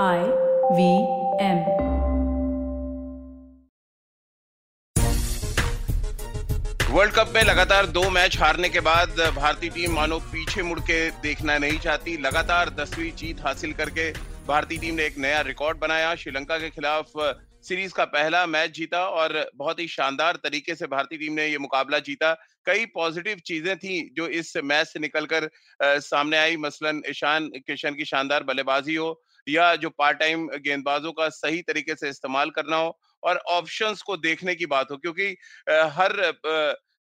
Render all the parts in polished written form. IVM world cup में लगातार दो मैच हारने के बाद भारतीय टीम मानो पीछे मुड़ के देखना नहीं चाहती। लगातार 10वीं जीत हासिल करके भारतीय टीम ने एक नया रिकॉर्ड बनाया। श्रीलंका के खिलाफ सीरीज का पहला मैच जीता और बहुत ही शानदार तरीके से भारतीय टीम ने ये मुकाबला जीता। कई पॉजिटिव चीजें थी जो इस मैच से निकलकर सामने आई, मसलन ईशान किशन की शानदार बल्लेबाजी हो या जो पार्ट टाइम गेंदबाजों का सही तरीके से इस्तेमाल करना हो और ऑप्शंस को देखने की बात हो, क्योंकि हर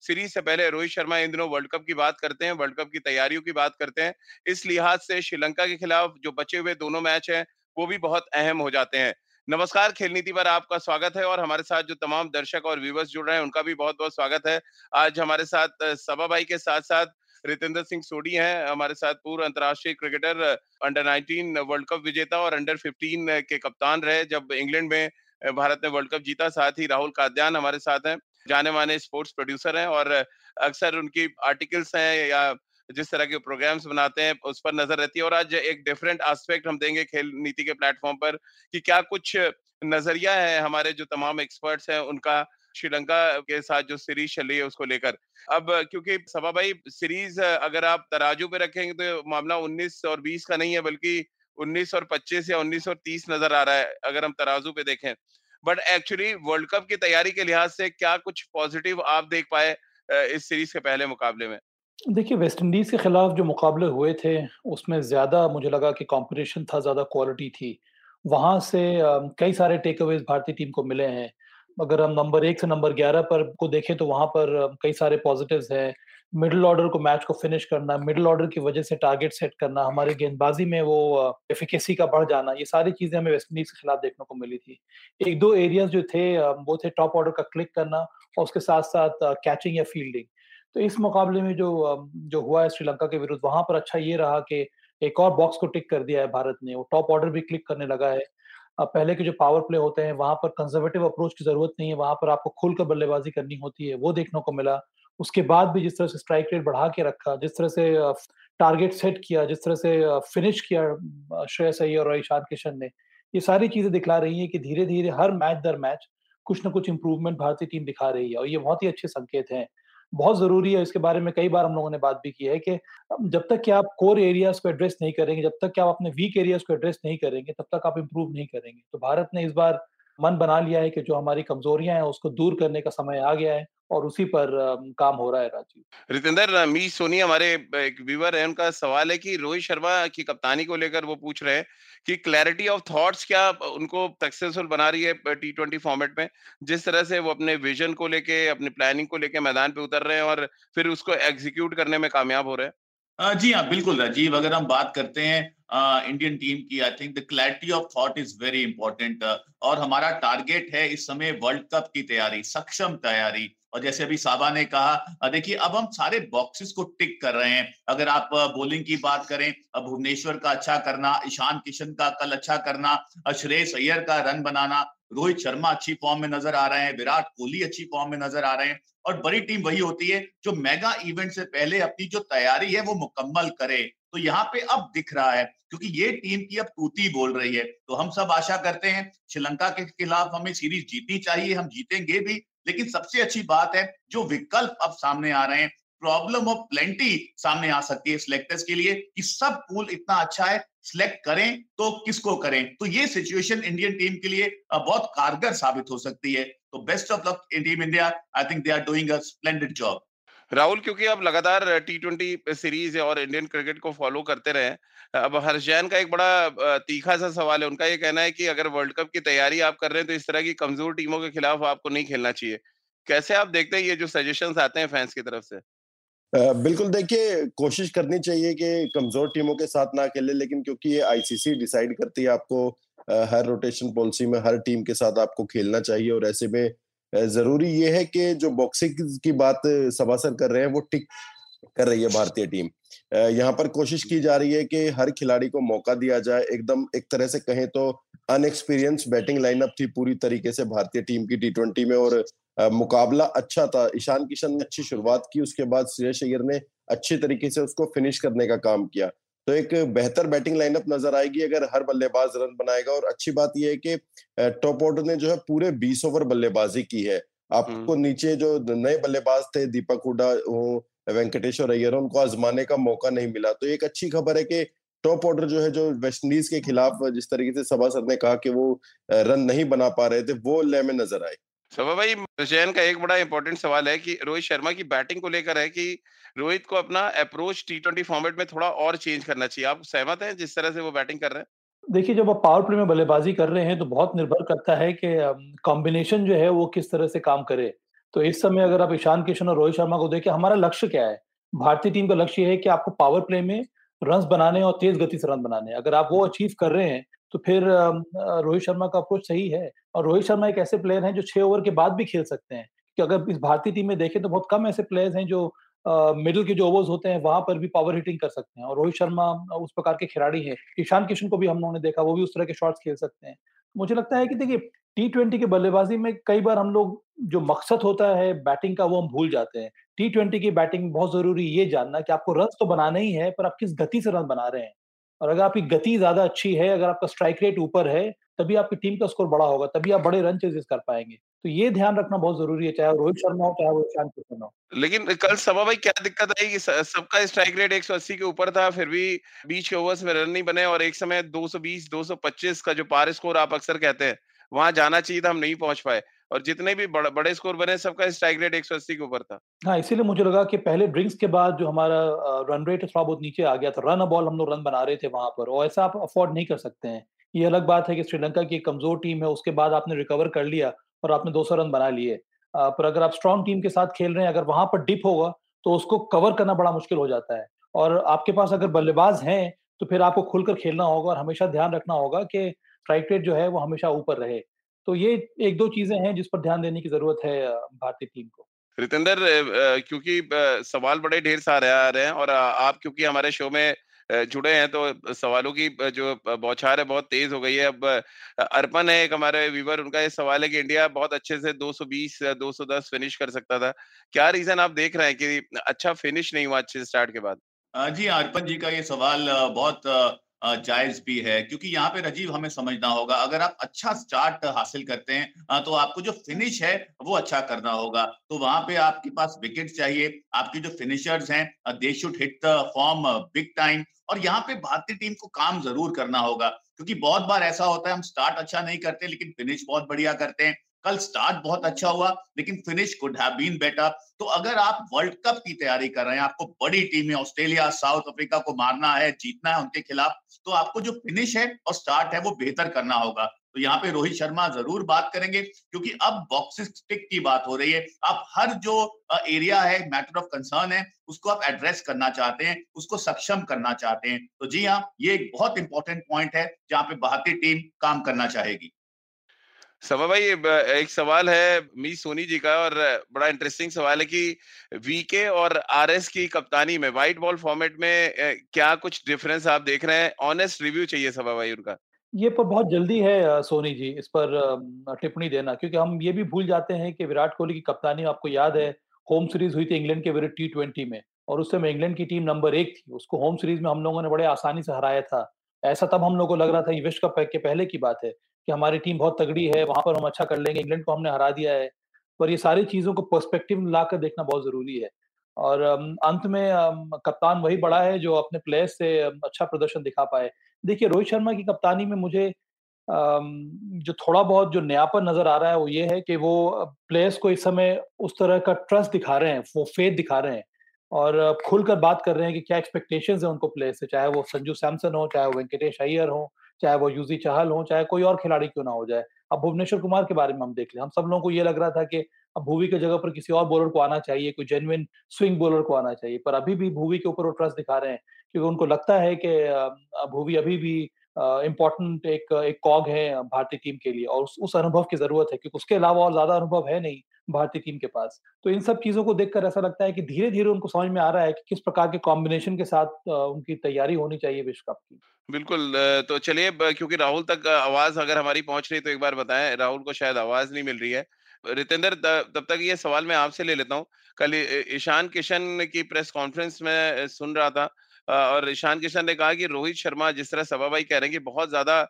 सीरीज से पहले रोहित शर्मा इन दिनों वर्ल्ड कप की बात करते हैं, वर्ल्ड कप की तैयारियों की बात करते हैं। इस लिहाज से श्रीलंका के खिलाफ जो बचे हुए दोनों मैच हैं वो भी बहुत अहम हो जाते हैं। नमस्कार, खेल नीति पर आपका स्वागत है और हमारे साथ जो तमाम दर्शक और व्यूवर्स जुड़ रहे हैं उनका भी बहुत बहुत स्वागत है। आज हमारे साथ सबा भाई के साथ साथ रितिंदर सिंह सोढ़ी हैं, हमारे साथ पूर्व अंतर्राष्ट्रीय क्रिकेटर, अंडर 19 वर्ल्ड कप विजेता और अंडर 15 के कप्तान रहे जब इंग्लैंड में भारत ने वर्ल्ड कप जीता। साथ ही राहुल काद्यान हमारे साथ हैं, जाने माने स्पोर्ट्स प्रोड्यूसर हैं और अक्सर उनकी आर्टिकल्स हैं या जिस तरह के प्रोग्राम्स बनाते हैं उस पर नजर रहती है। और आज एक डिफरेंट एस्पेक्ट हम देंगे खेल नीति के प्लेटफॉर्म पर कि क्या कुछ नजरिया है हमारे जो तमाम एक्सपर्ट्स हैं उनका श्रीलंका के साथ जो सीरीज चल रही है उसको लेकर। अब क्योंकि सबा भाई, सीरीज अगर आप तराजू पे रखेंगे तो मामला 19 और 20 का नहीं है बल्कि 19 और 25 या 19 और 30 नजर आ रहा है अगर हम तराजू पे देखें। बट एक्चुअली वर्ल्ड कप की तैयारी के लिहाज से क्या कुछ पॉजिटिव आप देख पाए इस सीरीज के पहले मुकाबले में? देखिए, वेस्ट इंडीज के खिलाफ जो मुकाबले हुए थे उसमें ज्यादा मुझे लगा कि कॉम्पिटिशन था, ज्यादा क्वालिटी थी। वहां से कई सारे टेक अवेज भारतीय टीम को मिले हैं। अगर हम नंबर 1 से नंबर 11 पर को देखें तो वहां पर कई सारे पॉजिटिव्स हैं। मिडिल ऑर्डर को मैच को फिनिश करना, मिडिल ऑर्डर की वजह से टारगेट सेट करना, हमारे गेंदबाजी में वो एफिकेसी का बढ़ जाना, ये सारी चीजें हमें वेस्ट इंडीज के खिलाफ देखने को मिली थी। एक दो एरियाज जो थे वो थे टॉप ऑर्डर का क्लिक करना और उसके साथ साथ कैचिंग या फील्डिंग। तो इस मुकाबले में जो हुआ है श्रीलंका के विरुद्ध, वहां पर अच्छा ये रहा कि एक और बॉक्स को टिक कर दिया है भारत ने, वो टॉप ऑर्डर भी क्लिक करने लगा है। पहले के जो पावर प्ले होते हैं वहां पर कंजर्वेटिव अप्रोच की जरूरत नहीं है, वहां पर आपको खुलकर बल्लेबाजी करनी होती है, वो देखने को मिला। उसके बाद भी जिस तरह से स्ट्राइक रेट बढ़ा के रखा, जिस तरह से टारगेट सेट किया, जिस तरह से फिनिश किया श्रेयस अय्यर और ईशान किशन ने, ये सारी चीजें दिखला रही है कि धीरे धीरे हर मैच दर मैच कुछ ना कुछ इंप्रूवमेंट भारतीय टीम दिखा रही है और ये बहुत ही अच्छे संकेत हैं। बहुत जरूरी है, इसके बारे में कई बार हम लोगों ने बात भी की है कि जब तक कि आप कोर एरियाज को एड्रेस नहीं करेंगे, जब तक कि आप अपने वीक एरियाज को एड्रेस नहीं करेंगे, तब तक आप इम्प्रूव नहीं करेंगे। तो भारत ने इस बार मन बना लिया है कि जो हमारी कमजोरियां हैं उसको दूर करने का समय आ गया है और उसी पर काम हो रहा है। राजीव रितेंद्र मी सोनी हमारे एक व्यूअर है, उनका सवाल है कि रोहित शर्मा की कप्तानी को लेकर वो पूछ रहे हैं कि क्लैरिटी ऑफ थॉट्स क्या उनको सक्सेसफुल बना रही है T20 फॉर्मेट में? जिस तरह से वो अपने विजन को लेके, अपनी प्लानिंग को लेके मैदान पे उतर रहे हैं और फिर उसको एग्जीक्यूट करने में कामयाब हो रहे हैं। जी हाँ, बिल्कुल राजीव। अगर हम बात करते हैं इंडियन टीम की, I think the clarity of thought is very important और हमारा टारगेट है इस समय वर्ल्ड कप की तैयारी, सक्षम तैयारी। और जैसे अभी साबा ने कहा, देखिए अब हम सारे बॉक्सेस को टिक कर रहे हैं। अगर आप बॉलिंग की बात करें, अब भुवनेश्वर का अच्छा करना, ईशान किशन का कल अच्छा करना, श्रेयस अय्यर का रन बनाना, रोहित शर्मा अच्छी फॉर्म में नजर आ रहे हैं, विराट कोहली अच्छी फॉर्म में नजर आ रहे हैं। और बड़ी टीम वही होती है जो मेगा इवेंट से पहले अपनी जो तैयारी है वो मुकम्मल करे। तो यहाँ पे अब दिख रहा है, क्योंकि ये टीम की अब तूती बोल रही है। तो हम सब आशा करते हैं श्रीलंका के खिलाफ हमें सीरीज जीतनी चाहिए, हम जीतेंगे भी। लेकिन सबसे अच्छी बात है जो विकल्प अब सामने आ रहे हैं, प्रॉब्लम ऑफ प्लेंटी सामने आ सकती है सिलेक्टर्स के लिए कि सब पूल इतना अच्छा है, सिलेक्ट करें तो किसको करें। तो ये सिचुएशन इंडियन टीम के लिए बहुत कारगर साबित हो सकती है। तो best of luck team India, I think they are doing a splendid job. Rahul, क्योंकि आप लगातार T20 सीरीज और इंडियन क्रिकेट को फॉलो करते रहे, अब हर्षजैन का एक बड़ा तीखा सा सवाल है। उनका ये कहना है कि अगर वर्ल्ड कप की तैयारी आप कर रहे हैं तो इस तरह की कमजोर टीमों के खिलाफ आपको नहीं खेलना चाहिए। कैसे आप देखते हैं ये जो सजेशंस आते हैं फैंस की तरफ से? बिल्कुल, देखिए कोशिश करनी चाहिए कि कमजोर टीमों के साथ ना खेले, लेकिन क्योंकि ये ICC डिसाइड करती है आपको हर रोटेशन पॉलिसी में हर टीम के साथ आपको खेलना चाहिए। और ऐसे में जरूरी ये है कि जो बॉक्सिंग की बात सभासर कर रहे हैं वो टिक कर रही है भारतीय टीम। यहाँ पर कोशिश की जा रही है कि हर खिलाड़ी को मौका दिया जाए। एकदम एक तरह से कहें तो अनएक्सपीरियंस बैटिंग लाइनअप थी पूरी तरीके से भारतीय टीम की T20 में और मुकाबला अच्छा था। ईशान किशन ने अच्छी शुरुआत की, उसके बाद श्रेयस अय्यर ने अच्छे तरीके से उसको फिनिश करने का काम किया। तो एक बेहतर बैटिंग लाइनअप नजर आएगी अगर हर बल्लेबाज रन बनाएगा। और अच्छी बात यह है कि टॉप ऑर्डर ने जो है पूरे 20 ओवर बल्लेबाजी की है। आपको नीचे जो नए बल्लेबाज थे दीपक हुड्डा हो, वेंकटेश अय्यर, उनको आजमाने का मौका नहीं मिला। तो एक अच्छी खबर है कि टॉप ऑर्डर जो है, जो वेस्ट इंडीज के खिलाफ जिस तरीके से सबा सर ने कहा कि वो रन नहीं बना पा रहे थे, वो लय में नजर आए। सबा भाई, जैन का एक बड़ा इंपॉर्टेंट सवाल है कि रोहित शर्मा की बैटिंग को लेकर है कि रोहित को अपना अप्रोच टी20 फॉर्मेट में थोड़ा और चेंज करना चाहिए। आप सहमत हैं जिस तरह से वो बैटिंग कर रहे हैं? देखिए, जब आप पावर प्ले में बल्लेबाजी कर रहे हैं तो बहुत निर्भर करता है कि कॉम्बिनेशन जो है वो किस तरह से काम करे। तो इस समय अगर आप ईशान किशन और रोहित शर्मा को देखें, हमारा लक्ष्य क्या है? भारतीय टीम का लक्ष्य है कि आपको पावर प्ले में रन बनाने और तेज गति से रन बनाने। अगर आप वो अचीव कर रहे हैं तो फिर रोहित शर्मा का अप्रोच सही है। और रोहित शर्मा एक ऐसे प्लेयर हैं जो 6 ओवर के बाद भी खेल सकते हैं, कि अगर इस भारतीय टीम में देखें तो बहुत कम ऐसे प्लेयर्स हैं जो मिडिल के जो ओवर्स होते हैं वहां पर भी पावर हिटिंग कर सकते हैं, और रोहित शर्मा उस प्रकार के खिलाड़ी हैं। ईशान किशन को भी हम लोगों ने देखा, वो भी उस तरह के शॉट्स खेल सकते हैं। मुझे लगता है कि देखिए, टी20 के बल्लेबाजी में कई बार हम लोग जो मकसद होता है बैटिंग का वो हम भूल जाते हैं। टी20 की बैटिंग में बहुत जरूरी ये जानना कि आपको रन तो बनाना ही है, पर आप किस गति से रन बना रहे हैं। और अगर आपकी गति ज्यादा अच्छी है, अगर आपका स्ट्राइक रेट ऊपर है, तभी आपकी टीम का स्कोर बड़ा होगा, तभी आप बड़े रन चेजेस कर पाएंगे। तो ये ध्यान रखना बहुत जरूरी है, चाहे रोहित शर्मा हो चाहे वो ईशान किशन हो। लेकिन कल सबा भाई क्या दिक्कत आई कि सबका स्ट्राइक रेट 180 के ऊपर था, फिर भी बीच के ओवर्स में रन नहीं बने, और एक समय 220 225 का जो पार स्कोर आप अक्सर कहते हैं वहां जाना चाहिए था, हम नहीं पहुंच पाए। और जितने भी बड़े स्कोर बने सबका स्ट्राइक रेट 180 के ऊपर था। हाँ, इसीलिए मुझे लगा कि पहले ड्रिंक्स के बाद जो हमारा रन रेट थोड़ा बहुत नीचे आ गया था। रन अ बॉल हम लोग रन बना रहे थे वहां पर, और ऐसा आप अफोर्ड नहीं कर सकते हैं। ये अलग बात है कि श्रीलंका की कमजोर टीम है, उसके बाद आपने रिकवर कर लिया और आपने 200 रन बना लिए। पर अगर आप स्ट्रॉन्ग टीम के साथ खेल रहे हैं, अगर वहां पर डिप होगा तो उसको कवर करना बड़ा मुश्किल हो जाता है। और आपके पास अगर बल्लेबाज हैं तो फिर आपको खुलकर खेलना होगा, और हमेशा ध्यान रखना होगा कि स्ट्राइक रेट जो है वो हमेशा ऊपर रहे। तो ये एक दो चीजें हैं जिस पर ध्यान देने की जरूरत है भारतीय टीम को। रितेंदर, क्योंकि सवाल बड़े ढेर सारे आ रहे हैं और आप क्योंकि हमारे शो में जुड़े हैं तो सवालों की जो बौछार है बहुत तेज हो गई है। अब अर्पण है एक हमारे व्यूवर, उनका ये सवाल है कि इंडिया बहुत अच्छे से 220 210 फिनिश कर सकता था, क्या रीजन आप देख रहे हैं कि अच्छा फिनिश नहीं हुआ अच्छे स्टार्ट के बाद? जी, अर्पण जी का ये सवाल बहुत जायज भी है, क्योंकि यहाँ पे राजीव हमें समझना होगा, अगर आप अच्छा स्टार्ट हासिल करते हैं तो आपको जो फिनिश है वो अच्छा करना होगा। तो वहां पे आपके पास विकेट चाहिए, आपके जो फिनिशर्स हैं they should hit the form big time, और यहाँ पे भारतीय टीम को काम जरूर करना होगा, क्योंकि बहुत बार ऐसा होता है हम स्टार्ट अच्छा नहीं करते लेकिन फिनिश बहुत बढ़िया करते हैं। कल स्टार्ट बहुत अच्छा हुआ लेकिन finish could have been better. तो अगर आप वर्ल्ड कप की तैयारी कर रहे हैं, आपको बड़ी टीमें ऑस्ट्रेलिया साउथ अफ्रीका को मारना है, जीतना है उनके खिलाफ, तो आपको जो फिनिश है और स्टार्ट है वो बेहतर करना होगा। तो यहाँ पे रोहित शर्मा जरूर बात करेंगे, क्योंकि अब बॉक्सिस टिक की बात हो रही है। आप हर जो एरिया है, मैटर ऑफ कंसर्न है, उसको आप एड्रेस करना चाहते हैं, उसको सक्षम करना चाहते हैं। तो जी हाँ, ये एक बहुत इंपॉर्टेंट पॉइंट है जहाँ पे भारतीय टीम काम करना चाहेगी। सबा भाई, एक सवाल है मी सोनी जी का, और बड़ा इंटरेस्टिंग सवाल है कि वीके और आरएस की कप्तानी में व्हाइट बॉल फॉर्मेट में क्या कुछ डिफरेंस आप देख रहे हैं? ऑनेस्ट रिव्यू चाहिए सबा भाई उनका। ये पर बहुत जल्दी है सोनी जी इस पर टिप्पणी देना, क्योंकि हम ये भी भूल जाते हैं कि विराट कोहली की कप्तानी, आपको याद है होम सीरीज हुई थी इंग्लैंड के विरुद्ध टी20 में, और उस समय इंग्लैंड की टीम नंबर 1 थी। उसको होम सीरीज में हम लोगों ने बड़े आसानी से हराया था। ऐसा तब हम लोगों को लग रहा था, ये विश्व कप के पहले की बात है, कि हमारी टीम बहुत तगड़ी है, वहां पर हम अच्छा कर लेंगे, इंग्लैंड को हमने हरा दिया है। पर ये सारी चीजों को पर्सपेक्टिव लाकर देखना बहुत जरूरी है, और अंत में कप्तान वही बड़ा है जो अपने प्लेयर्स से अच्छा प्रदर्शन दिखा पाए। देखिए, रोहित शर्मा की कप्तानी में मुझे जो थोड़ा बहुत जो नयापन नजर आ रहा है वो ये है कि वो प्लेयर्स को इस समय उस तरह का ट्रस्ट दिखा रहे हैं, वो फेथ दिखा रहे हैं, और खुलकर बात कर रहे हैं कि क्या एक्सपेक्टेशंस है उनको प्लेयर्स से, चाहे वो संजू सैमसन हो, चाहे वो वेंकटेश अय्यर हो, चाहे वो यूजी चाहल हो, चाहे कोई और खिलाड़ी क्यों ना हो जाए। अब भुवनेश्वर कुमार के बारे में हम देख लें, हम सब लोगों को ये लग रहा था कि अब भुवी की जगह पर किसी और बॉलर को आना चाहिए, कोई जेन्युइन स्विंग बॉलर को आना चाहिए, पर अभी भी भुवी के ऊपर वो ट्रस्ट दिखा रहे हैं, क्योंकि उनको लगता है कि भुवी अभी भी इम्पोर्टेंट एक कॉग है भारतीय टीम के लिए, और उस अनुभव की जरूरत है, क्योंकि उसके अलावा और ज्यादा अनुभव है नहीं भारतीय टीम के पास। तो इन सब चीजों को देखकर ऐसा लगता है कि धीरे धीरे उनको समझ में आ रहा है कि किस प्रकार के कॉम्बिनेशन के साथ उनकी तैयारी होनी चाहिए विश्व कप की। बिल्कुल, तो चलिए, क्योंकि राहुल तक आवाज अगर हमारी पहुंच रही तो एक बार बताएं, राहुल को शायद आवाज नहीं मिल रही है। रितेंदर, तब तक ये सवाल मैं आपसे ले लेता हूँ। कल ईशान किशन की प्रेस कॉन्फ्रेंस में सुन रहा था और ईशान किशन ने कहा कि रोहित शर्मा जिस तरह सभा भाई कह रहे हैं कि बहुत ज्यादा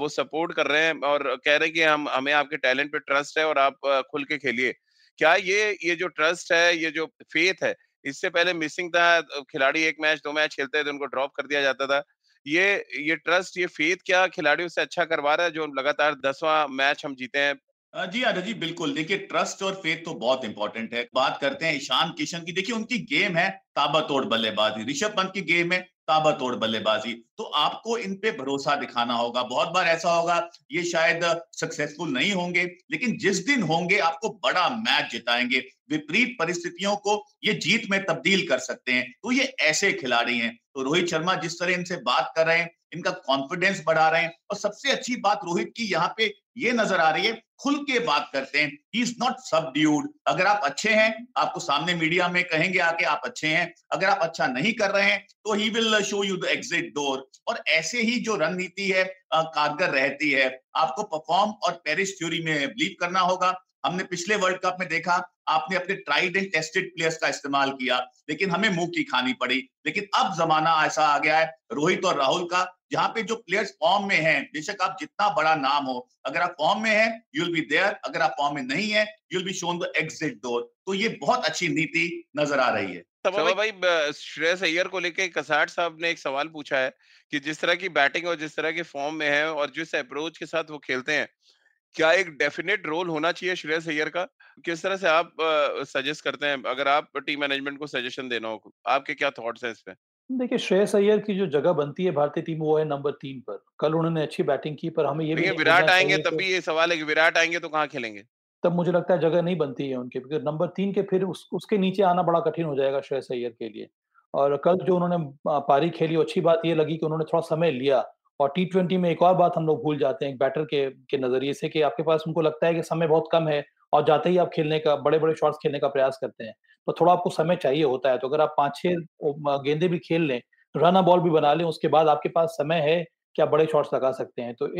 वो सपोर्ट कर रहे हैं और कह रहे हैं कि हमें आपके टैलेंट पे ट्रस्ट है और आप खुल के खेलिए। क्या ये जो ट्रस्ट है, ये जो फेथ है, इससे पहले मिसिंग था, खिलाड़ी एक मैच दो मैच खेलते थे उनको ड्रॉप कर दिया जाता था। ये ट्रस्ट, ये फेथ क्या खिलाड़ियों से अच्छा करवा रहा है जो लगातार 10वां मैच हम जीते हैं? जी आदर जी, बिल्कुल। देखिए, ट्रस्ट और फेथ तो बहुत इंपॉर्टेंट है। बात करते हैं ईशान किशन की। देखिए, उनकी गेम है ताबड़तोड़ बल्लेबाजी, ऋषभ पंत की गेम है ताबड़तोड़ बल्लेबाजी, तो आपको इन पे भरोसा दिखाना होगा। बहुत बार ऐसा होगा ये शायद सक्सेसफुल नहीं होंगे, लेकिन जिस दिन होंगे आपको बड़ा मैच जिताएंगे, विपरीत परिस्थितियों को ये जीत में तब्दील कर सकते हैं। तो ये ऐसे खिलाड़ी हैं। तो रोहित शर्मा जिस तरह इनसे बात कर रहे हैं, इनका कॉन्फिडेंस बढ़ा रहे हैं, और सबसे अच्छी बात रोहित की यहाँ पे ये नजर आ रही है, खुल के बात करते हैं। He is not subdued. अगर आप अच्छे हैं, आपको सामने मीडिया में कहेंगे आके आप अच्छे हैं। अगर आप अच्छा नहीं कर रहे हैं तो he will show you the exit door. और ऐसे ही जो रणनीति है कारगर रहती है। आपको परफॉर्म और पेरिस थ्योरी में बिलीव करना होगा। हमने पिछले वर्ल्ड कप में देखा, आपने अपने ट्राइड एंड टेस्टेड प्लेयर्स का इस्तेमाल किया, लेकिन हमें मुंह की खानी पड़ी। लेकिन अब जमाना ऐसा आ गया है रोहित और राहुल का, जहां पे जो प्लेयर्स फॉर्म में हैं, बेशक आप जितना बड़ा नाम हो, अगर आप फॉर्म में हैं यू विल बी देयर, अगर आप फॉर्म में नहीं है you will be shown the exit door. तो ये बहुत अच्छी नीति नजर आ रही है। भाई, श्रेयस अय्यर को लेके कसाट साहब ने एक सवाल पूछा है कि जिस तरह की बैटिंग और जिस तरह के फॉर्म में है और जिस अप्रोच के साथ वो खेलते हैं, क्या एक डेफिनेट रोल होना चाहिए श्रेयस अय्यर का? किस तरह से आप सजेस्ट करते हैं? अगर आप टीम मैनेजमेंट को सजेशन देना हो, आपके क्या थॉट्स हैं इस पे? देखिए, श्रेयस अय्यर की जो जगह बनती है भारतीय टीम, वो है नंबर 3 पर। कल उन्होंने अच्छी बैटिंग की, पर हमें ये भी विराट आएंगे तब भी ये सवाल है कि विराट आएंगे तो कहाँ खेलेंगे, तब मुझे लगता है जगह नहीं बनती है उनके, क्योंकि नंबर 3 के फिर उसके नीचे आना बड़ा कठिन हो जाएगा श्रेयस अय्यर के लिए। और कल जो उन्होंने पारी खेली, अच्छी बात ये लगी कि उन्होंने थोड़ा समय लिया। और T20 में एक और बात हम लोग भूल जाते हैं एक बैटर के नजरिए से, कि आपके पास उनको लगता है कि समय बहुत कम है और जाते ही आप खेलने का, बड़े बड़े शॉट्स खेलने का प्रयास करते हैं, तो थोड़ा आपको समय चाहिए होता है। तो अगर आप 5-6 गेंदे भी खेल लें, रन अ बॉल भी बना लें, उसके बाद आपके पास समय है कि आप बड़े शॉट्स लगा सकते हैं। तो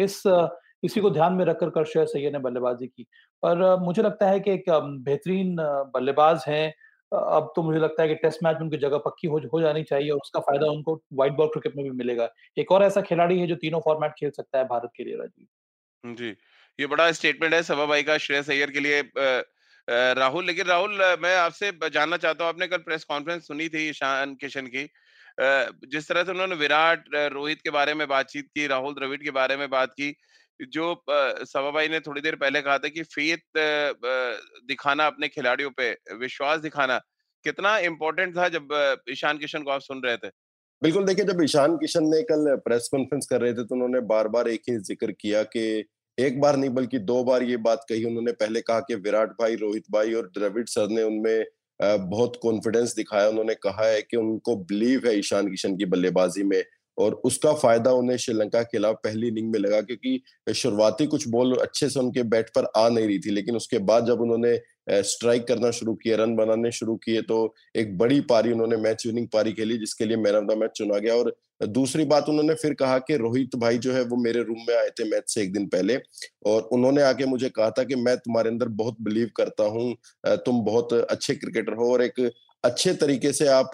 इसी को ध्यान में रखकर श्रेयस अय्यर ने बल्लेबाजी की। पर मुझे लगता है कि एक बेहतरीन बल्लेबाज है। अब तो मुझे लगता है कि टेस्ट मैच में उनकी जगह पक्की हो जानी चाहिए, और उसका फायदा उनको व्हाइट बॉल क्रिकेट में भी मिलेगा। एक और ऐसा खिलाड़ी है जो तीनों फॉर्मेट खेल सकता है भारत के लिए। राजीव जी, ये बड़ा स्टेटमेंट है सभा भाई का श्रेयस अय्यर के लिए। राहुल, लेकिन राहुल मैं आपसे जानना चाहता हूँ, आपने कल प्रेस कॉन्फ्रेंस सुनी थी ईशान किशन की, जिस तरह से उन्होंने विराट रोहित के बारे में बातचीत की, राहुल द्रविड़ के बारे में बात की, जो सभा भाई ने थोड़ी देर पहले कहा था कि फेथ दिखाना, अपने खिलाड़ियों पे विश्वास दिखाना कितना इम्पोर्टेंट था जब ईशान किशन को आप सुन रहे थे? बिल्कुल। देखिए, जब ईशान किशन ने कल प्रेस कॉन्फ्रेंस कर रहे थे तो उन्होंने बार बार एक ही जिक्र किया, कि एक बार नहीं बल्कि 2 बार ये बात कही उन्होंने। पहले कहा कि विराट भाई, रोहित भाई और द्रविड़ सर ने उनमें बहुत कॉन्फिडेंस दिखाया। उन्होंने कहा है कि उनको बिलीव है ईशान किशन की बल्लेबाजी में, और उसका फायदा उन्हें श्रीलंका के खिलाफ पहली इनिंग में लगा, क्योंकि शुरुआती कुछ बॉल अच्छे से उनके बैट पर आ नहीं रही थी, लेकिन उसके बाद जब उन्होंने स्ट्राइक करना शुरू किया, रन बनाने शुरू किए, तो एक बड़ी पारी उन्होंने मैच विनिंग पारी खेली, जिसके लिए मैन ऑफ द मैच चुना गया। और दूसरी बात उन्होंने फिर कहा कि रोहित भाई जो है वो मेरे रूम में आए थे मैच से एक दिन पहले, और उन्होंने आके मुझे कहा था कि मैं तुम्हारे अंदर बहुत बिलीव करता हूँ, तुम बहुत अच्छे क्रिकेटर हो और एक अच्छे तरीके से आप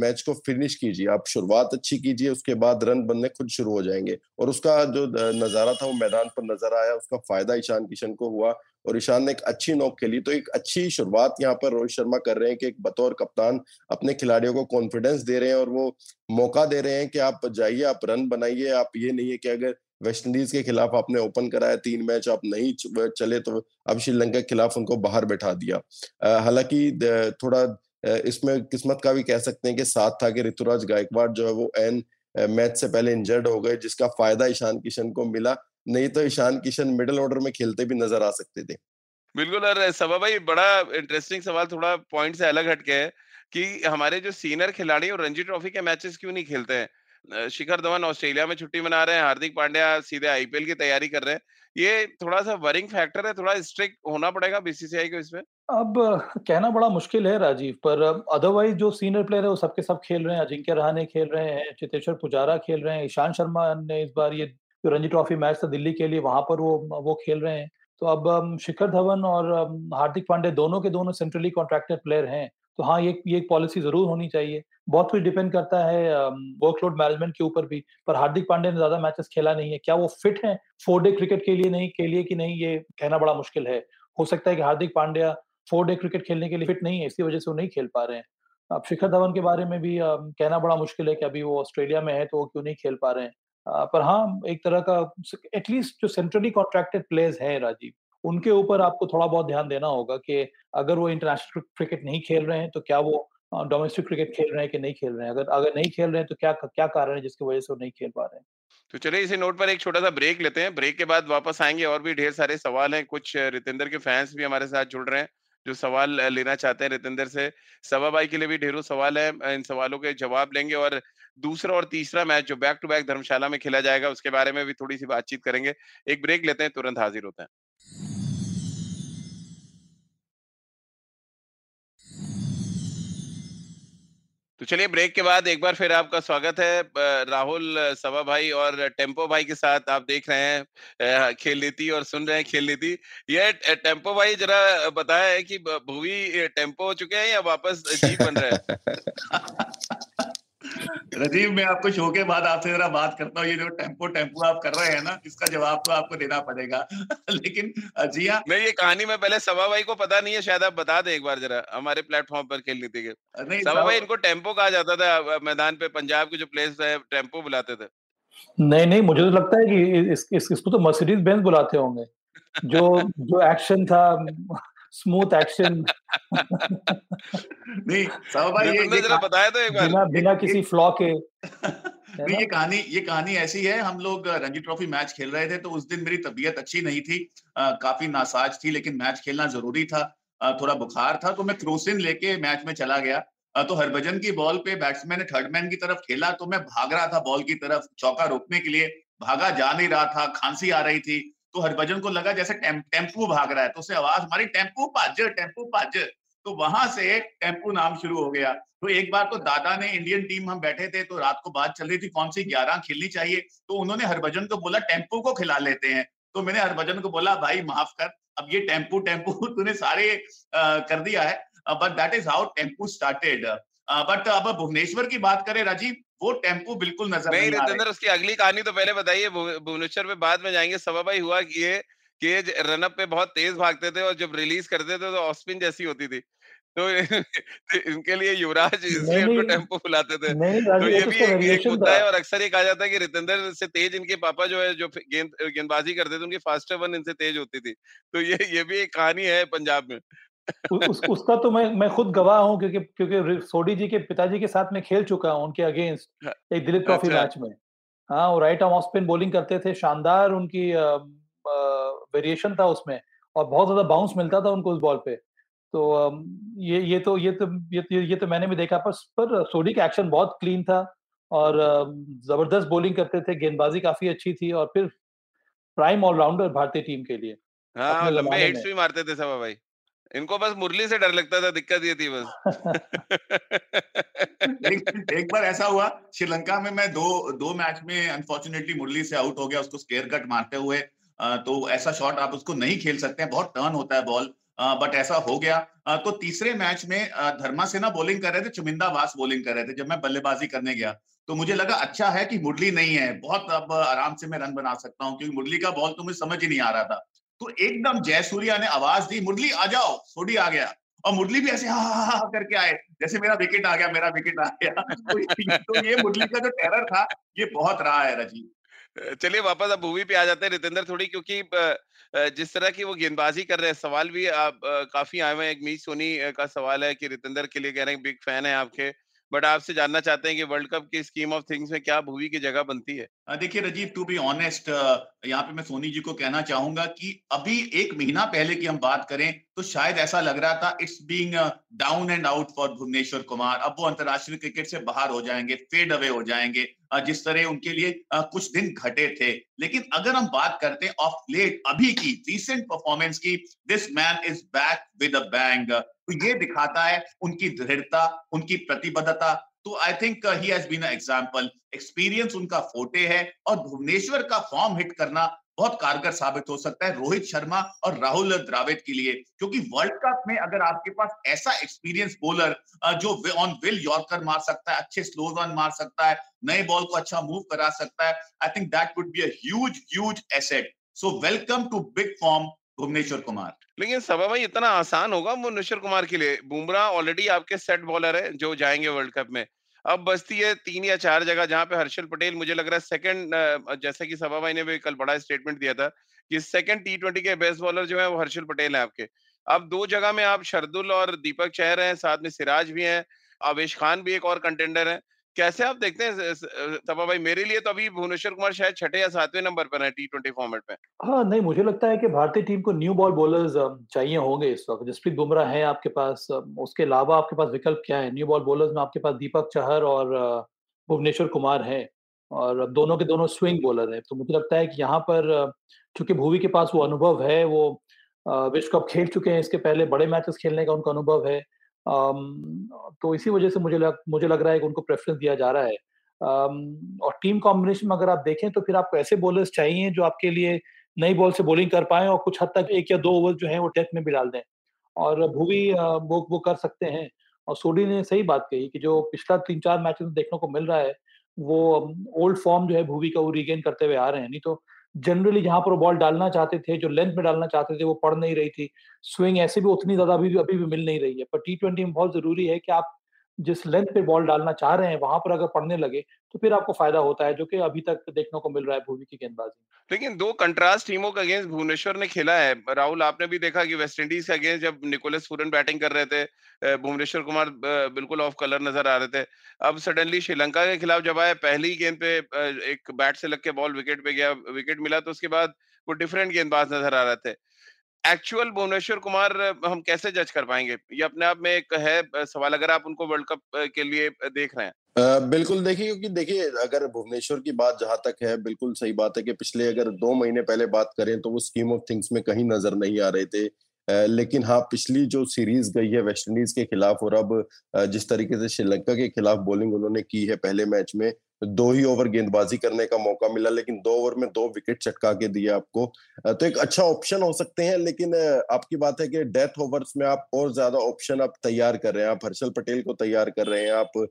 मैच को फिनिश कीजिए, आप शुरुआत अच्छी कीजिए, उसके बाद रन बनने खुद शुरू हो जाएंगे। और उसका जो नजारा था वो मैदान पर नजर आया, उसका फायदा ईशान किशन को हुआ और ईशान ने एक अच्छी नॉक खेली। तो एक अच्छी शुरुआत यहाँ पर रोहित शर्मा कर रहे हैं कि एक बतौर कप्तान अपने खिलाड़ियों को कॉन्फिडेंस दे रहे हैं और वो मौका दे रहे हैं कि आप जाइए, आप रन बनाइए। आप ये नहीं है कि अगर वेस्ट इंडीज के खिलाफ आपने ओपन कराया 3 मैच आप नहीं चले तो अब श्रीलंका के खिलाफ उनको बाहर बैठा दिया। हालांकि थोड़ा इसमें किस्मत का भी कह सकते हैं कि साथ था कि ऋतुराज गायकवाड़ जो है वो एन मैच से पहले इंजर्ड हो गए, जिसका फायदा ईशान किशन को मिला, नहीं तो ईशान किशन मिडिल ऑर्डर में खेलते भी नजर आ सकते थे। बिल्कुल। और सभा भाई, बड़ा इंटरेस्टिंग सवाल, थोड़ा पॉइंट से अलग हटके है कि हमारे जो सीनियर खिलाड़ी और रणजी ट्रॉफी के मैचेस क्यों नहीं खेलते हैं? शिखर धवन ऑस्ट्रेलिया में छुट्टी मना रहे हैं, हार्दिक पांड्या सीधे IPL की तैयारी कर रहे हैं। ये थोड़ा सा वरिंग फैक्टर है, थोड़ा स्ट्रिक्ट होना पड़ेगा बीसीसीआई को इसमें। अब कहना बड़ा मुश्किल है राजीव, पर अदरवाइज जो सीनियर प्लेयर है वो सबके सब खेल रहे हैं। अजिंक्य रहाणे खेल रहे हैं, चेतेश्वर पुजारा खेल रहे हैं, ईशान शर्मा ने इस बार ये जो रणजी ट्रॉफी मैच था दिल्ली के लिए, वहां पर वो खेल रहे हैं। तो अब शिखर धवन और हार्दिक पांड्या दोनों के दोनों सेंट्रली कॉन्ट्रैक्टेड प्लेयर हैं। तो हाँ, ये एक पॉलिसी जरूर होनी चाहिए बहुत कुछ डिपेंड करता है वर्कलोड मैनेजमेंट के ऊपर भी। पर हार्दिक पांड्या ने ज्यादा मैचेस खेला नहीं है, क्या वो फिट है 4 डे क्रिकेट के लिए नहीं के लिए कि नहीं, ये कहना बड़ा मुश्किल है। हो सकता है कि हार्दिक पांड्या 4 डे क्रिकेट खेलने के लिए फिट नहीं है, इसकी वजह से वो नहीं खेल पा रहे हैं। अब शिखर धवन के बारे में भी कहना बड़ा मुश्किल है कि अभी वो ऑस्ट्रेलिया में है तो वो क्यों नहीं खेल पा रहे हैं। पर हाँ, एक तरह का एटलीस्ट जो सेंट्रली कॉन्ट्रैक्टेड प्लेयर्स हैं राजीव, उनके ऊपर आपको थोड़ा बहुत ध्यान देना होगा कि अगर वो इंटरनेशनल क्रिकेट नहीं खेल रहे हैं तो क्या वो डोमेस्टिक क्रिकेट खेल रहे हैं कि नहीं खेल रहे हैं। अगर नहीं खेल रहे हैं तो क्या कारण है जिसकी वजह से वो नहीं खेल पा रहे हैं। तो चलिए इसी नोट पर एक छोटा सा ब्रेक लेते हैं, ब्रेक के बाद वापस आएंगे। और भी ढेर सारे सवाल हैं, कुछ रितेंद्र के फैंस भी हमारे साथ जुड़ रहे हैं जो सवाल लेना चाहते हैं रितेंद्र से। सवा भाई के लिए भी ढेरों सवाल है, इन सवालों के जवाब लेंगे। और दूसरा और तीसरा मैच जो बैक टू बैक धर्मशाला में खेला जाएगा उसके बारे में भी थोड़ी सी बातचीत करेंगे। एक ब्रेक लेते हैं, तुरंत हाजिर होते हैं। तो चलिए ब्रेक के बाद एक बार फिर आपका स्वागत है राहुल, सवा भाई और टेम्पो भाई के साथ। आप देख रहे हैं खेल नीति और सुन रहे हैं खेल नीति। ये टेम्पो भाई जरा बताएं कि भुवी टेम्पो हो चुके हैं या वापस जी बन रहे हैं। राजीव, मैं आपको शो के बाद आपसे जरा बात करता हूँ। ये जो टेम्पो आप कर रहे हैं ना, इसका जवाब तो आपको देना पड़ेगा। लेकिन जी हाँ, नहीं, ये कहानी में पहले सवा भाई को पता नहीं है, शायद आप बता दें एक बार जरा हमारे प्लेटफॉर्म पर खेल नीति के। सवा भाई, इनको टेम्पो कहा जाता था मैदान पे, पंजाब के जो प्लेयर्स है टेम्पो बुलाते थे। नहीं, मुझे तो लगता है कि इसको तो मर्सिडीज बेंज बुलाते होंगे। जो एक्शन था, स्मूथ एक्शन। नहीं साहब भाई, ये जरा बताया तो एक बार बिना किसी फ्लॉ के। नहीं, ये कहानी ऐसी है। हम लोग रणजी ट्रॉफी मैच खेल रहे थे, तो उस दिन मेरी तबीयत अच्छी नहीं थी, काफी नासाज थी, लेकिन मैच खेलना जरूरी था। थोड़ा बुखार था तो मैं क्रोसिन लेके मैच में चला गया। तो हरभजन की बॉल पे बैट्समैन ने थर्ड मैन की तरफ खेला, तो मैं भाग रहा था बॉल की तरफ, चौका रोकने के लिए भागा, जा नहीं रहा था, खांसी आ रही थी। तो हरभजन को लगा जैसे टेम्पो भाग रहा है, तो उसे आवाज हमारी टेम्पो पाजर। तो वहां से टेम्पो नाम शुरू हो गया। तो एक बार तो दादा ने, इंडियन टीम हम बैठे थे, तो रात को बात चल रही थी कौन सी 11 खेलनी चाहिए, तो उन्होंने हरभजन को बोला टेम्पो को खिला लेते हैं। तो मैंने हरभजन को बोला भाई माफ कर, अब ये टेम्पो तूने सारे कर दिया है। But that is how tempo started. But अब भुवनेश्वर की बात करें राजीव, वो टेम्पो बिल्कुल नजर नहीं आ रहा। उसकी अगली कहानी तो पहले बताइए, भुवनेश्वर पे बाद में जाएंगे। सवा भाई, हुआ ये कि रनअप पे बहुत तेज भागते थे और जब रिलीज करते थे तो ऑस्पिन जैसी होती थी, तो इनके लिए युवराज इसलिए उनको टेम्पो बुलाते थे। तो ये भी एक मुद्दा है। और अक्सर ये कहा जाता है कि रितेंद्र से तेज इनके पापा जो है, जो गेंदबाजी करते थे, उनकी फास्टर वन इनसे तेज होती थी। तो ये भी एक कहानी है पंजाब में। उसका तो मैं खुद गवाह हूँ, क्योंकि सोडी जी के पिताजी के साथ मैं खेल चुका हूँ उनके अगेंस्ट एक दिलीप ट्रॉफी मैच में। हाँ, वो right arm off spin bowling करते थे, शानदार उनकी वेरिएशन था उसमें, और बहुत ज्यादा बाउंस मिलता था उनको उस बॉल पे। तो ये तो मैंने भी देखा। पर सोडी का एक्शन बहुत क्लीन था और जबरदस्त बॉलिंग करते थे, गेंदबाजी काफी अच्छी थी, और फिर प्राइम ऑलराउंडर भारतीय टीम के लिए। हाँ, लंबे हिट्स भी मारते थे सब भाई। इनको बस मुरली से डर लगता था, दिक्कत ये थी बस। एक बार ऐसा हुआ श्रीलंका में, मैं दो मैच में अनफॉर्चुनेटली मुरली से आउट हो गया, उसको स्केयर कट मारते हुए। तो ऐसा शॉट आप उसको नहीं खेल सकते हैं, बहुत टर्न होता है बॉल, बट ऐसा हो गया। तो तीसरे मैच में धर्मा सेना बॉलिंग कर रहे थे, चुमिंदा वास बॉलिंग कर रहे थे। जब मैं बल्लेबाजी करने गया तो मुझे लगा अच्छा है कि मुरली नहीं है, बहुत अब आराम से मैं रन बना सकता हूँ, क्योंकि मुरली का बॉल तो मुझे समझ ही नहीं आ रहा था। तो एकदम जयसूर्या ने आवाज दी, मुरली आ जाओ। सोडी आ गया और मुरली भी ऐसे हा हा हा करके आए, जैसे मेरा विकेट आ गया। तो ये मुरली का जो टेरर था, ये बहुत रहा है राजीव। चलिए वापस अब भूवी पे आ जाते हैं रितेंद्र थोड़ी, क्योंकि जिस तरह की वो गेंदबाजी कर रहे हैं, सवाल भी आप काफी आए हुए हैं। एक मीत सोनी का सवाल है कि रितेंद्र के लिए कह रहे हैं बिग फैन है आपके, बट आपसे जानना चाहते हैं कि वर्ल्ड कप की स्कीम ऑफ थिंग्स में क्या भुवी की जगह बनती है। देखिए राजीव, टू बी ऑनेस्ट, यहाँ पे मैं सोनी जी को कहना चाहूंगा कि अभी एक महीना पहले की हम बात करें तो शायद ऐसा लग रहा था it's being down and out for Bhuvneshwar Kumar, अब वो अंतरराष्ट्रीय क्रिकेट से बाहर हो जाएंगे, फेड अवे हो जाएंगे, जिस तरह उनके लिए कुछ दिन घटे थे। लेकिन अगर हम बात करते हैं ऑफ लेट, अभी की रिसेंट परफॉर्मेंस की, this man is back with a bang. ये दिखाता है उनकी दृढ़ता, उनकी प्रतिबद्धता। तो I think he has been example. Experience उनका फोटे है और भुवनेश्वर का फॉर्म हिट करना बहुत कारगर साबित हो सकता है रोहित शर्मा और राहुल द्रविड़ के लिए, क्योंकि वर्ल्ड कप में अगर आपके पास ऐसा एक्सपीरियंस बॉलर जो ऑन विल यॉर्कर मार सकता है, अच्छे स्लो रन मार सकता है, नए बॉल को अच्छा मूव करा सकता है, I think that would be a huge huge asset. So welcome to big form Bhuvneshwar Kumar. लेकिन सभा भाई इतना आसान होगा भुवनेश्वर कुमार के लिए? बुमराह ऑलरेडी आपके सेट बॉलर है जो जाएंगे वर्ल्ड कप में, अब बसती है 3 या 4 जगह जहां पे हर्षल पटेल मुझे लग रहा है सेकंड, जैसे कि सभा भाई ने भी कल बड़ा स्टेटमेंट दिया था कि सेकंड टी20 के बेस्ट बॉलर जो है वो हर्षल पटेल है आपके। अब 2 जगह में आप शरदुल और दीपक चहर हैं, साथ में सिराज भी हैं, आवेश खान भी एक और कंटेंडर है। कैसे आप देखते हैं सभा भाई? मेरे लिए तो अभी भुवनेश्वर कुमार शायद 6 या 7वें नंबर पर है टी20 फॉर्मेट में। हाँ नहीं, मुझे लगता है कि भारतीय टीम को न्यू बॉल बॉलर्स चाहिए होंगे इस वक्त। जसप्रीत बुमराह है आपके पास, उसके अलावा आपके पास विकल्प क्या है? न्यू बॉल बॉलर्स में आपके पास दीपक चहर और भुवनेश्वर कुमार है और दोनों के दोनों स्विंग बॉलर है, तो मुझे लगता है कि यहाँ पर चूंकि भुवी के पास वो अनुभव है, वो विश्व कप खेल चुके हैं, इसके पहले बड़े मैचेस खेलने का उनका अनुभव है, तो इसी वजह से मुझे लग रहा है कि उनको प्रेफरेंस दिया जा रहा है। और टीम कॉम्बिनेशन में अगर आप देखें तो फिर आपको ऐसे बॉलर्स चाहिए जो आपके लिए नई बॉल से बॉलिंग कर पाएं और कुछ हद तक 1 या 2 ओवर जो है वो डेथ में भी डाल दें, और भुवी वो कर सकते हैं। और सोढ़ी ने सही बात कही कि जो पिछला 3-4 मैचेस में देखने को मिल रहा है वो ओल्ड फॉर्म जो है भुवी का वो रिगेन करते हुए आ रहे हैं। नहीं तो जनरली जहां पर वो बॉल डालना चाहते थे, जो लेंथ में डालना चाहते थे, वो पड़ नहीं रही थी, स्विंग ऐसे भी उतनी ज्यादा अभी भी मिल नहीं रही है। पर टी20 में बहुत जरूरी है कि आप जिस लेंथ पे बॉल डालना चाह रहे हैं वहां पर अगर पड़ने लगे तो फिर आपको फायदा होता है, जो कि अभी तक देखने को मिल रहा है भुवी की गेंदबाजी। लेकिन 2 कंट्रास्ट टीमों के अगेंस्ट भुवनेश्वर ने खेला है। राहुल आपने भी देखा कि वेस्ट इंडीज के अगेंस्ट जब निकोलस पूरन बैटिंग कर रहे थे, भुवनेश्वर कुमार बिल्कुल ऑफ कलर नजर आ रहे थे। अब सडनली श्रीलंका के खिलाफ जब आया, पहली गेंद पे एक बैट से लग के बॉल विकेट पे गया, विकेट मिला, तो उसके बाद वो डिफरेंट गेंदबाज नजर आ रहे थे। एक्चुअल भुवनेश्वर कुमार हम कैसे जज कर पाएंगे? ये अपने आप में एक है सवाल, अगर आप उनको वर्ल्ड कप के लिए देख रहे हैं। बिल्कुल देखिए, क्योंकि देखिए अगर भुवनेश्वर की बात जहां तक है, बिल्कुल सही बात है कि पिछले अगर 2 महीने पहले बात करें तो वो स्कीम ऑफ थिंग्स में कहीं नजर नहीं आ रहे थे, लेकिन हाँ पिछली जो सीरीज गई है वेस्ट इंडीज के खिलाफ और अब जिस तरीके से श्रीलंका के खिलाफ बॉलिंग उन्होंने की है, पहले मैच में 2 ही ओवर गेंदबाजी करने का मौका मिला लेकिन 2 ओवर में 2 विकेट चटका के दिए आपको, तो एक अच्छा ऑप्शन हो सकते हैं। लेकिन आपकी बात है कि डेथ ओवर्स में आप और ज्यादा ऑप्शन आप तैयार कर रहे हैं, आप हर्षल पटेल को तैयार कर रहे हैं आप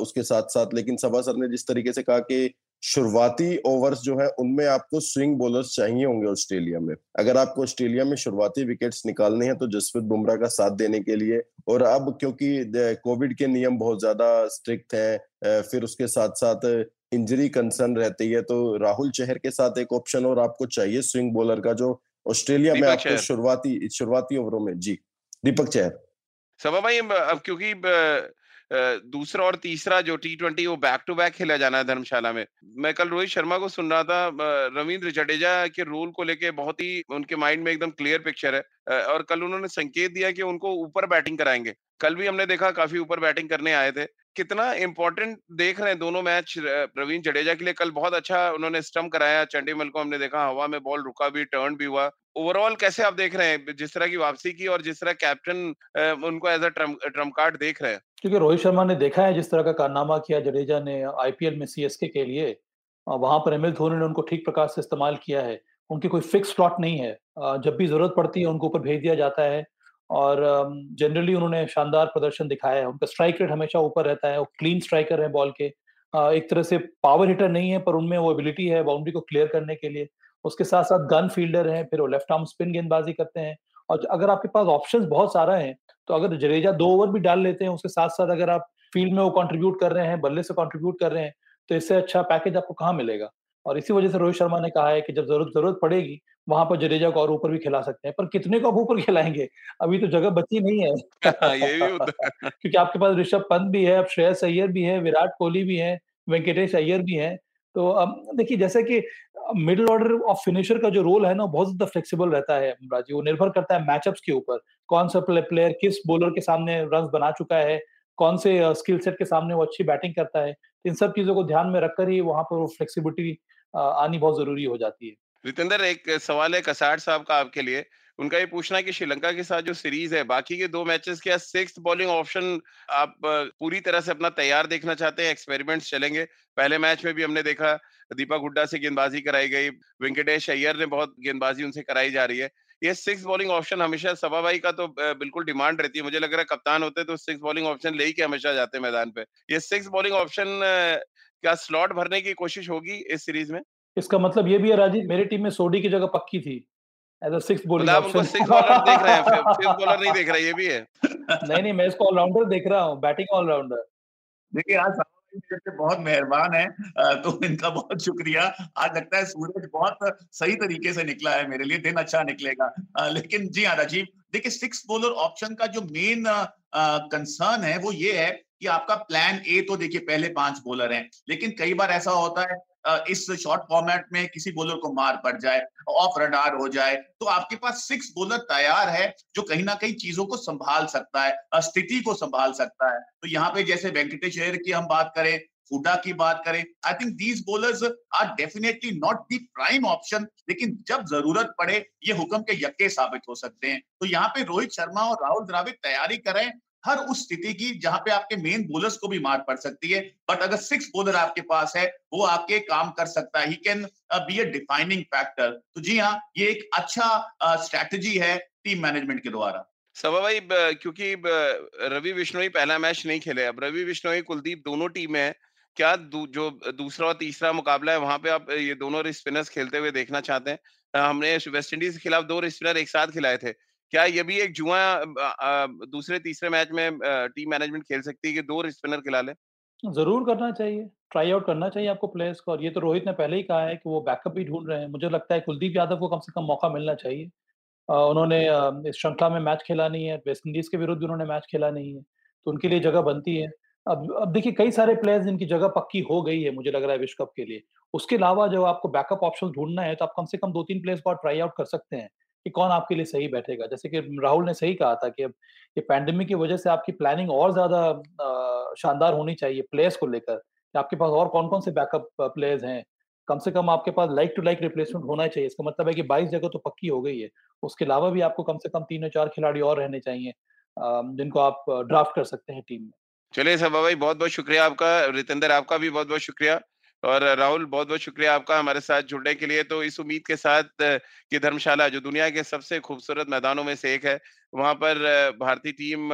उसके साथ साथ, लेकिन सभा सर ने जिस तरीके से कहा कि शुरुआती ओवर्स जो है उनमें आपको स्विंग बॉलर्स चाहिए होंगे ऑस्ट्रेलिया में। अगर आपको ऑस्ट्रेलिया में शुरुआती विकेट्स निकालने हैं तो जसप्रीत बुमराह का साथ देने के लिए, और अब क्योंकि कोविड के नियम बहुत ज्यादा स्ट्रिक्ट हैं, फिर उसके साथ साथ इंजरी कंसर्न रहती है, तो राहुल चहर के साथ एक ऑप्शन और आपको चाहिए स्विंग बॉलर का जो ऑस्ट्रेलिया में आपको शुरुआती ओवरों में जी दीपक चहर। सभा भाई अब क्योंकि दूसरा और तीसरा जो टी20 वो बैक टू बैक खेला जाना है धर्मशाला में, मैं कल रोहित शर्मा को सुन रहा था, रविंद्र जडेजा के रोल को लेके बहुत ही उनके माइंड में एकदम क्लियर पिक्चर है, और कल उन्होंने संकेत दिया कि उनको ऊपर बैटिंग कराएंगे। कल भी हमने देखा काफी ऊपर बैटिंग करने आए थे। कितना इंपॉर्टेंट देख रहे हैं दोनों मैच रविंद्र जडेजा के लिए? कल बहुत अच्छा उन्होंने स्टंप कराया चंडीमल को, हमने देखा हवा में बॉल रुका भी, टर्न भी हुआ। ओवरऑल कैसे आप देख रहे हैं जिस तरह की वापसी की और जिस तरह कैप्टन उनको एज अ ट्रम्प कार्ड देख रहे हैं? क्योंकि रोहित शर्मा ने देखा है जिस तरह का कारनामा किया जडेजा ने आईपीएल में सीएसके के लिए, वहां पर एमएल धोनी ने उनको ठीक प्रकार से इस्तेमाल किया है। उनकी कोई फिक्स स्लॉट नहीं है, जब भी जरूरत पड़ती है उनको ऊपर भेज दिया जाता है और जनरली उन्होंने शानदार प्रदर्शन दिखाया है। उनका स्ट्राइक रेट हमेशा ऊपर रहता है, वो क्लीन स्ट्राइकर है बॉल के, एक तरह से पावर हिटर नहीं है पर उनमें वो एबिलिटी है बाउंड्री को क्लियर करने के लिए। उसके साथ साथ गन फील्डर है, फिर वो लेफ्ट आर्म स्पिन गेंदबाजी करते हैं, और अगर आपके पास ऑप्शंस बहुत सारा है तो अगर जडेजा 2 ओवर भी डाल लेते हैं, उसके साथ साथ अगर आप फील्ड में वो कंट्रीब्यूट कर रहे हैं, बल्ले से कंट्रीब्यूट कर रहे हैं, तो इससे अच्छा पैकेज आपको कहाँ मिलेगा? और इसी वजह से रोहित शर्मा ने कहा है कि जब जरूरत पड़ेगी वहां पर जडेजा को और ऊपर भी खिला सकते हैं, पर कितने को आप ऊपर खिलाएंगे? अभी तो जगह बची नहीं है क्योंकि आपके पास ऋषभ पंत भी है, अब श्रेयस अय्यर भी है, विराट कोहली भी है, वेंकटेश अय्यर भी है। तो अब देखिए जैसे कि मिडिल ऑर्डर ऑफ फिनिशर का जो रोल है ना बहुत ज्यादा फ्लेक्सिबल रहता है राजीव, वो निर्भर करता है मैचअप्स के ऊपर, कौन सा प्लेयर किस बॉलर के सामने रन बना चुका है, कौन से स्किल सेट के सामने वो अच्छी बैटिंग करता है। इन सब चीजों को ध्यान में रखकर ही वहां पर वो फ्लेक्सिबिलिटी आनी बहुत जरूरी हो जाती है। रितेंदर, एक सवाल है कसार साहब का आपके लिए, उनका ये पूछना है कि श्रीलंका के साथ जो सीरीज है बाकी के 2 मैचेस के सिक्स्थ बॉलिंग ऑप्शन आप पूरी तरह से अपना तैयार देखना चाहते हैं? एक्सपेरिमेंट्स चलेंगे? पहले मैच में भी हमने देखा दीपक हुड्डा से गेंदबाजी कराई गई, वेंकटेश अय्यर ने बहुत गेंदबाजी उनसे कराई जा रही है। ये सिक्स बॉलिंग ऑप्शन हमेशा सभा भाई का तो बिल्कुल डिमांड रहती है, मुझे लग रहा है कप्तान होते तो सिक्स बॉलिंग ऑप्शन ले ही के हमेशा जाते मैदान पे। ये सिक्स बॉलिंग ऑप्शन क्या स्लॉट भरने की कोशिश होगी इस सीरीज में? इसका मतलब ये भी है राजीव, मेरी टीम में सोडी की जगह पक्की थी एज अ सिक्स बॉलर। आप उनको सिक्स बॉलर देख रहे हैं, सिक्स बॉलर नहीं देख रहे, ये भी है। नहीं, मैं इसको ऑलराउंडर देख रहा हूं, बैटिंग ऑलराउंडर। देखिए आज बहुत मेहरबान है तो इनका बहुत शुक्रिया। आज लगता है सूरज बहुत सही तरीके से निकला है, मेरे लिए दिन अच्छा निकलेगा। लेकिन जी हाँ राजीव, देखिए सिक्स बॉलर ऑप्शन का जो मेन कंसर्न है वो ये है कि आपका प्लान ए तो देखिए पहले 5 बॉलर हैं, लेकिन कई बार ऐसा होता है इस शॉर्ट फॉर्मेट में किसी बॉलर को मार पड़ जाए, ऑफ रडार हो जाए, तो आपके पास 6 बॉलर तैयार है जो कहीं ना कहीं चीजों को संभाल सकता है, स्थिति को संभाल सकता है। तो यहाँ पे जैसे वेंकटेश अय्यर की हम बात करें, हुडा की बात करें, I think these bowlers are definitely not the prime option, लेकिन जब जरूरत पड़े ये हुक्म के यक्के साबित हो सकते हैं। तो यहाँ पे रोहित शर्मा और राहुल द्रविड़ तैयारी करें हर उस स्थिति की जहां पे आपके मेन बॉलर्स को भी मार पड़ सकती है, बट अगर 6 बॉलर आपके पास है वो आपके काम कर सकता है। He can be a defining factor. तो जी हाँ, ये एक अच्छा स्ट्रैटेजी है टीम मैनेजमेंट के द्वारा। सवा भाई, क्योंकि रवि बिश्नोई पहला मैच नहीं खेले, अब रवि बिश्नोई कुलदीप दोनों टीम में है, क्या जो दूसरा और तीसरा मुकाबला है वहां पे आप ये दोनों स्पिनर्स खेलते हुए देखना चाहते हैं? हमने वेस्ट इंडीज के खिलाफ 2 स्पिनर एक साथ खिलाए थे, क्या ये भी एक जुआ दूसरे तीसरे मैच में टीम मैनेजमेंट खेल सकती है कि 2 स्पिनर खिला ले? जरूर करना चाहिए, ट्राई आउट करना चाहिए आपको प्लेयर्स को। और ये तो रोहित ने पहले ही कहा है कि वो बैकअप भी ढूंढ रहे हैं। मुझे लगता है कुलदीप यादव को कम से कम मौका मिलना चाहिए। उन्होंने इस श्रृंखला में मैच खेला नहीं है, वेस्ट इंडीज के विरुद्ध उन्होंने मैच खेला नहीं है, तो उनके लिए जगह बनती है। अब देखिए कई सारे प्लेयर्स जिनकी जगह पक्की हो गई है मुझे लग रहा है विश्व कप के लिए। उसके अलावा जब आपको बैकअप ऑप्शन ढूंढना है तो आप कम से कम 2-3 प्लेयर्स को ट्राई आउट कर सकते हैं कि कौन आपके लिए सही बैठेगा। जैसे कि राहुल ने सही कहा था कि अब ये पैंडेमिक की वजह से आपकी प्लानिंग और ज्यादा शानदार होनी चाहिए प्लेयर्स को लेकर, कि आपके पास और कौन कौन से बैकअप प्लेयर्स हैं। कम से कम आपके पास लाइक टू लाइक रिप्लेसमेंट होना चाहिए। इसका मतलब है कि 22 जगह तो पक्की हो गई है, उसके अलावा भी आपको कम से कम 3 या 4 खिलाड़ी और रहने चाहिए जिनको आप ड्राफ्ट कर सकते हैं टीम में। चलिए सबा भाई, बहुत बहुत शुक्रिया आपका। रितेंदर, आपका भी बहुत बहुत शुक्रिया। और राहुल, बहुत बहुत शुक्रिया आपका हमारे साथ जुड़ने के लिए। तो इस उम्मीद के साथ कि धर्मशाला जो दुनिया के सबसे खूबसूरत मैदानों में से एक है, वहां पर भारतीय टीम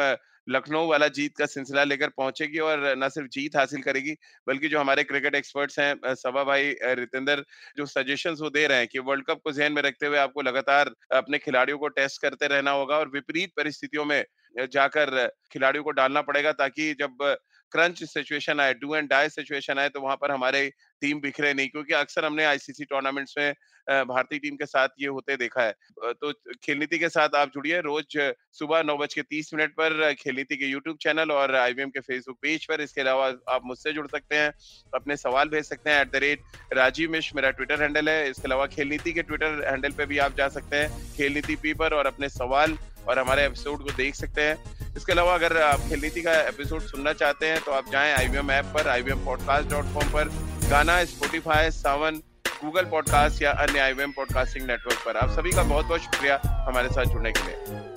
लखनऊ वाला जीत का सिलसिला लेकर पहुंचेगी और न सिर्फ जीत हासिल करेगी बल्कि जो हमारे क्रिकेट एक्सपर्ट्स हैं सबा भाई, रितेंदर, जो सजेशंस वो दे रहे हैं कि वर्ल्ड कप को ध्यान में रखते हुए आपको लगातार अपने खिलाड़ियों को टेस्ट करते रहना होगा और विपरीत परिस्थितियों में जाकर खिलाड़ियों को डालना पड़ेगा, ताकि जब क्रंच सिचुएशन आए, डू एंड डाई सिचुएशन आए, तो वहां पर हमारे टीम बिखरे नहीं, क्योंकि अक्सर हमने आईसीसी टूर्नामेंट्स में भारतीय टीम के साथ ये होते देखा है। तो खेल नीति के साथ आप जुड़िए रोज सुबह 9:30 पर खेल नीति के यूट्यूब चैनल और IBM के फेसबुक पेज पर। इसके अलावा आप मुझसे जुड़ सकते हैं, अपने सवाल भेज सकते हैं। @RajiveMish मेरा ट्विटर हैंडल है। इसके अलावा खेल नीति के ट्विटर हैंडल पे भी आप जा सकते हैं, खेल नीति पी पर, और अपने सवाल और हमारे एपिसोड को देख सकते हैं। इसके अलावा अगर आप खेल नीति का एपिसोड सुनना चाहते हैं तो आप जाएं IBM ऐप पर, IBMpodcast.com पर, गाना, स्पॉटिफाई, सावन, गूगल पॉडकास्ट या अन्य IBM पॉडकास्टिंग नेटवर्क पर। आप सभी का बहुत बहुत शुक्रिया हमारे साथ जुड़ने के लिए।